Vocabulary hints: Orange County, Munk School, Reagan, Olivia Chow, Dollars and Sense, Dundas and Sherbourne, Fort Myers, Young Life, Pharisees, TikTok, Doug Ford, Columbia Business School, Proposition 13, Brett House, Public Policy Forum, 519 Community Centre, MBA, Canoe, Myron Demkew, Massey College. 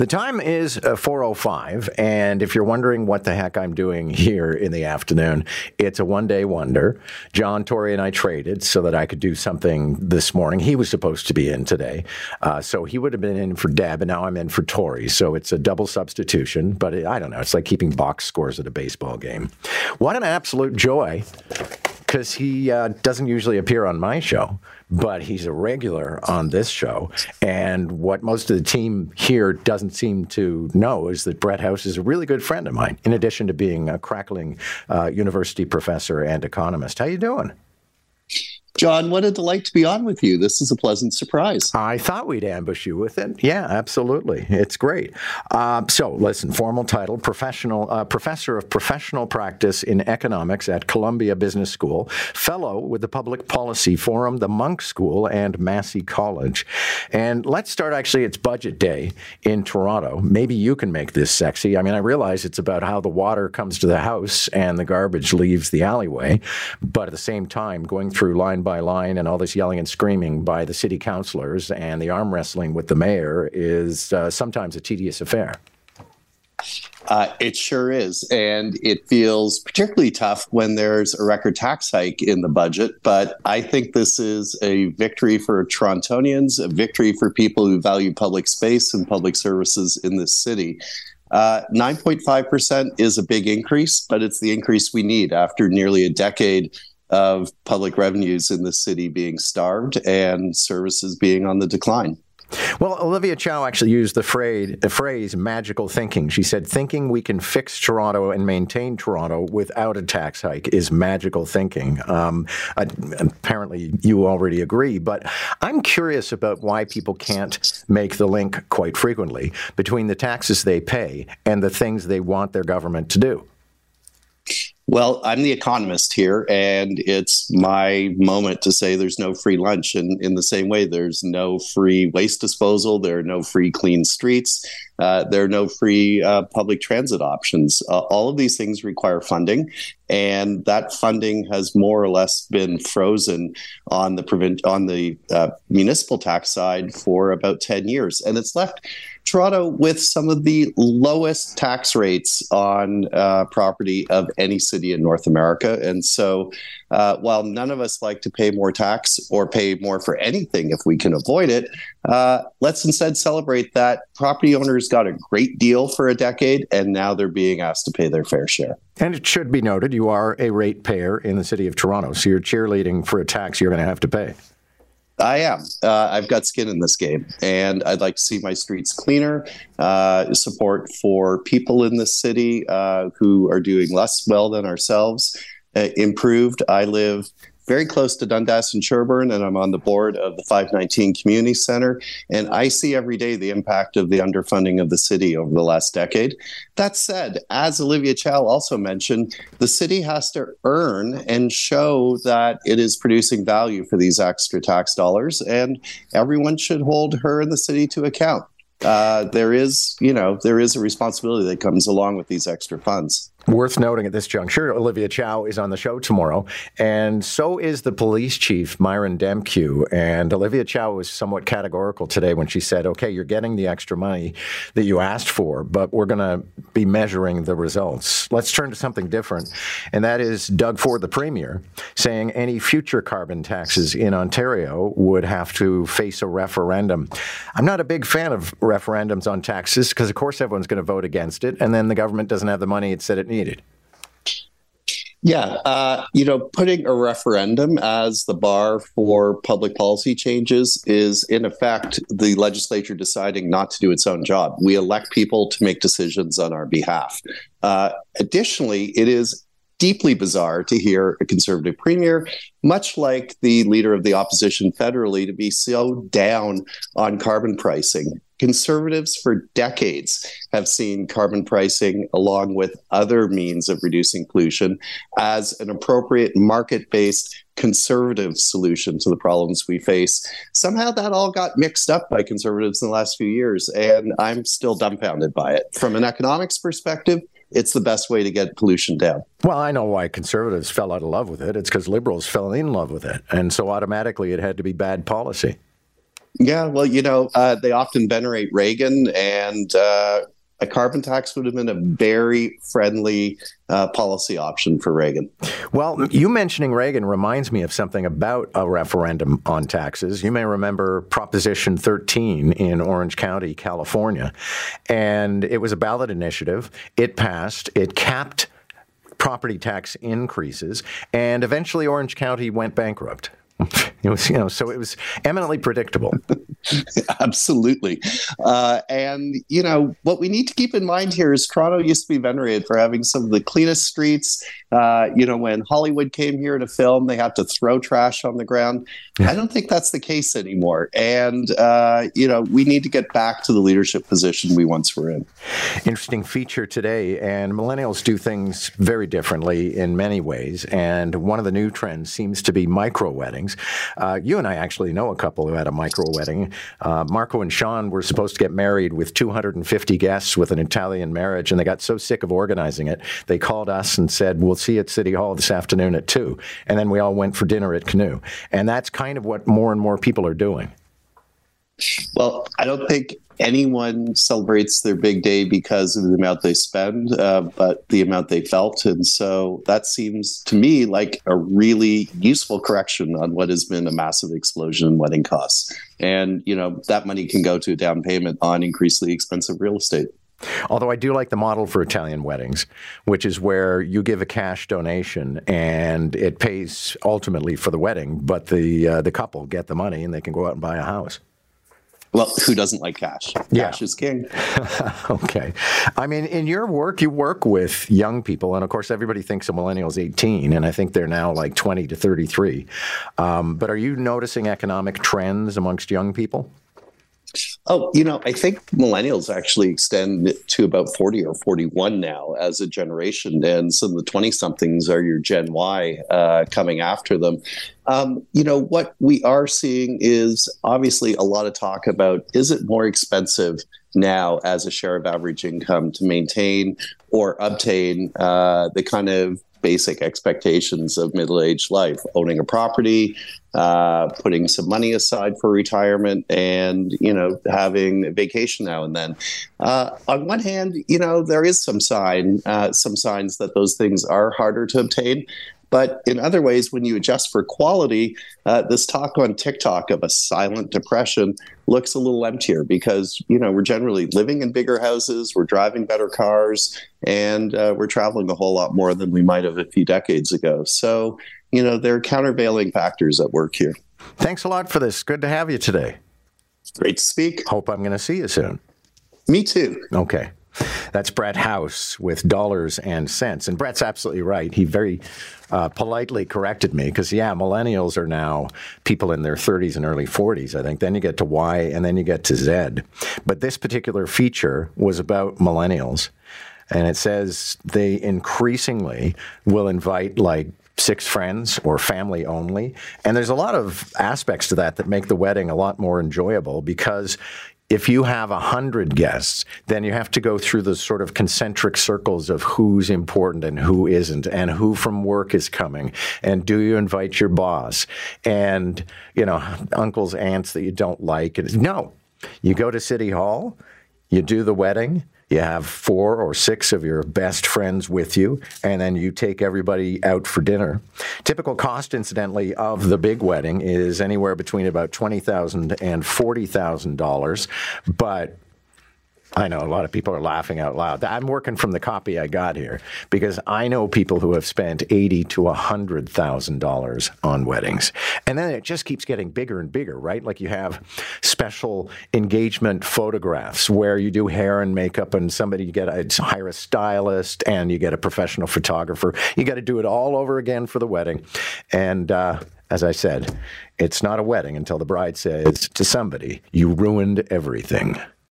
The time is 4:05, and if you're wondering what the heck I'm doing here in the afternoon, it's a one-day wonder. John, Tori, and I traded so that I could do something this morning. He was supposed to be in today, so he would have been in for Deb, and now I'm in for Tori, so it's a double substitution, but I don't know. It's like keeping box scores at a baseball game. What an absolute joy, because he doesn't usually appear on my show, but he's a regular on this show. And what most of the team here doesn't seem to know is that Brett House is a really good friend of mine, in addition to being a crackling university professor and economist. How you doing? John, what a delight to be on with you. This is a pleasant surprise. I thought we'd ambush you with it. Yeah, absolutely. It's great. So, listen, formal title, Professor of Professional Practice in Economics at Columbia Business School, Fellow with the Public Policy Forum, the Munk School, and Massey College. And let's start, actually, it's budget day in Toronto. Maybe you can make this sexy. I mean, I realize it's about how the water comes to the house and the garbage leaves the alleyway, but at the same time, going through line by line and all this yelling and screaming by the city councillors and the arm wrestling with the mayor is sometimes a tedious affair. It sure is. And it feels particularly tough when there's a record tax hike in the budget. But I think this is a victory for Torontonians, a victory for people who value public space and public services in this city. 9.5% is a big increase, but it's the increase we need after nearly a decade of public revenues in the city being starved and services being on the decline. Well, Olivia Chow actually used the phrase magical thinking. She said, thinking we can fix Toronto and maintain Toronto without a tax hike is magical thinking. Apparently, you already agree. But I'm curious about why people can't make the link quite frequently between the taxes they pay and the things they want their government to do. Well, I'm the economist here, and it's my moment to say there's no free lunch. And in the same way, there's no free waste disposal. There are no free clean streets. There are no free public transit options. All of these things require funding, and that funding has more or less been frozen on the municipal tax side for about 10 years. And it's left Toronto with some of the lowest tax rates on property of any city in North America. And so while none of us like to pay more tax or pay more for anything if we can avoid it, let's instead celebrate that property owners got a great deal for a decade, and now they're being asked to pay their fair share. And it should be noted, you are a ratepayer in the city of Toronto, so you're cheerleading for a tax you're going to have to pay. I am. I've got skin in this game, and I'd like to see my streets cleaner, support for people in this city who are doing less well than ourselves, improved. I live very close to Dundas and Sherbourne, and I'm on the board of the 519 Community Centre, and I see every day the impact of the underfunding of the city over the last decade. That said, as Olivia Chow also mentioned, the city has to earn and show that it is producing value for these extra tax dollars, and everyone should hold her and the city to account. There is a responsibility that comes along with these extra funds. Worth noting at this juncture, Olivia Chow is on the show tomorrow, and so is the police chief, Myron Demkew. And Olivia Chow was somewhat categorical today when she said, okay, you're getting the extra money that you asked for, but we're going to be measuring the results. Let's turn to something different, and that is Doug Ford, the premier, saying any future carbon taxes in Ontario would have to face a referendum. I'm not a big fan of referendums on taxes because, of course, everyone's going to vote against it, and then the government doesn't have the money it said it needed. Putting a referendum as the bar for public policy changes is, in effect, the legislature deciding not to do its own job. We elect people to make decisions on our behalf. Additionally, it is deeply bizarre to hear a Conservative premier, much like the leader of the opposition federally, to be so down on carbon pricing. Conservatives for decades have seen carbon pricing, along with other means of reducing pollution, as an appropriate market-based conservative solution to the problems we face. Somehow that all got mixed up by conservatives in the last few years, and I'm still dumbfounded by it. From an economics perspective, it's the best way to get pollution down. Well, I know why conservatives fell out of love with it. It's because liberals fell in love with it, and so automatically it had to be bad policy. Yeah, well, you know, they often venerate Reagan, and a carbon tax would have been a very friendly policy option for Reagan. Well, you mentioning Reagan reminds me of something about a referendum on taxes. You may remember Proposition 13 in Orange County, California, and it was a ballot initiative. It passed. It capped property tax increases, and eventually Orange County went bankrupt. It was, you know, so it was eminently predictable. Absolutely. And, you know, what we need to keep in mind here is Toronto used to be venerated for having some of the cleanest streets. You know, when Hollywood came here to film, they had to throw trash on the ground. I don't think that's the case anymore. And, you know, we need to get back to the leadership position we once were in. Interesting feature today. And millennials do things very differently in many ways. And one of the new trends seems to be micro weddings. You and I actually know a couple who had a micro wedding. Marco and Sean were supposed to get married with 250 guests with an Italian marriage, and they got so sick of organizing it, they called us and said, we'll see you at City Hall this afternoon at 2. And then we all went for dinner at Canoe. And that's kind of what more and more people are doing. Well, I don't think anyone celebrates their big day because of the amount they spend, but the amount they felt. And so that seems to me like a really useful correction on what has been a massive explosion in wedding costs. And, you know, that money can go to a down payment on increasingly expensive real estate. Although I do like the model for Italian weddings, which is where you give a cash donation and it pays ultimately for the wedding, but the couple get the money and they can go out and buy a house. Well, who doesn't like cash? Yeah. Cash is king. Okay. I mean, in your work, you work with young people. And of course, everybody thinks a millennial is 18. And I think they're now like 20 to 33. But are you noticing economic trends amongst young people? Oh, you know, I think millennials actually extend to about 40 or 41 now as a generation. And some of the 20-somethings are your Gen Y coming after them. You know, what we are seeing is obviously a lot of talk about, is it more expensive now as a share of average income to maintain or obtain the kind of basic expectations of middle-aged life, owning a property, putting some money aside for retirement, and, you know, having a vacation now and then. On one hand, you know, there is some signs that those things are harder to obtain. But in other ways, when you adjust for quality, this talk on TikTok of a silent depression looks a little emptier because, you know, we're generally living in bigger houses, we're driving better cars, and we're traveling a whole lot more than we might have a few decades ago. So, you know, there are countervailing factors at work here. Thanks a lot for this. Good to have you today. Great to speak. Hope I'm going to see you soon. Me too. Okay. That's Brett House with Dollars and Cents. And Brett's absolutely right. He very politely corrected me because, yeah, millennials are now people in their 30s and early 40s, I think. Then you get to Y and then you get to Z. But this particular feature was about millennials. And it says they increasingly will invite, like, 6 friends or family only. And there's a lot of aspects to that that make the wedding a lot more enjoyable because if you have 100 guests, then you have to go through the sort of concentric circles of who's important and who isn't, and who from work is coming, and do you invite your boss, and, you know, uncles, aunts that you don't like. No, you go to City Hall, you do the wedding, you have 4 or 6 of your best friends with you, and then you take everybody out for dinner. Typical cost, incidentally, of the big wedding is anywhere between about $20,000 and $40,000. But I know a lot of people are laughing out loud. I'm working from the copy I got here because I know people who have spent $80,000 to $100,000 on weddings. And then it just keeps getting bigger and bigger, right? Like you have special engagement photographs where you do hair and makeup and somebody, you get to hire a stylist and you get a professional photographer. You got to do it all over again for the wedding. And as I said, it's not a wedding until the bride says to somebody, you ruined everything.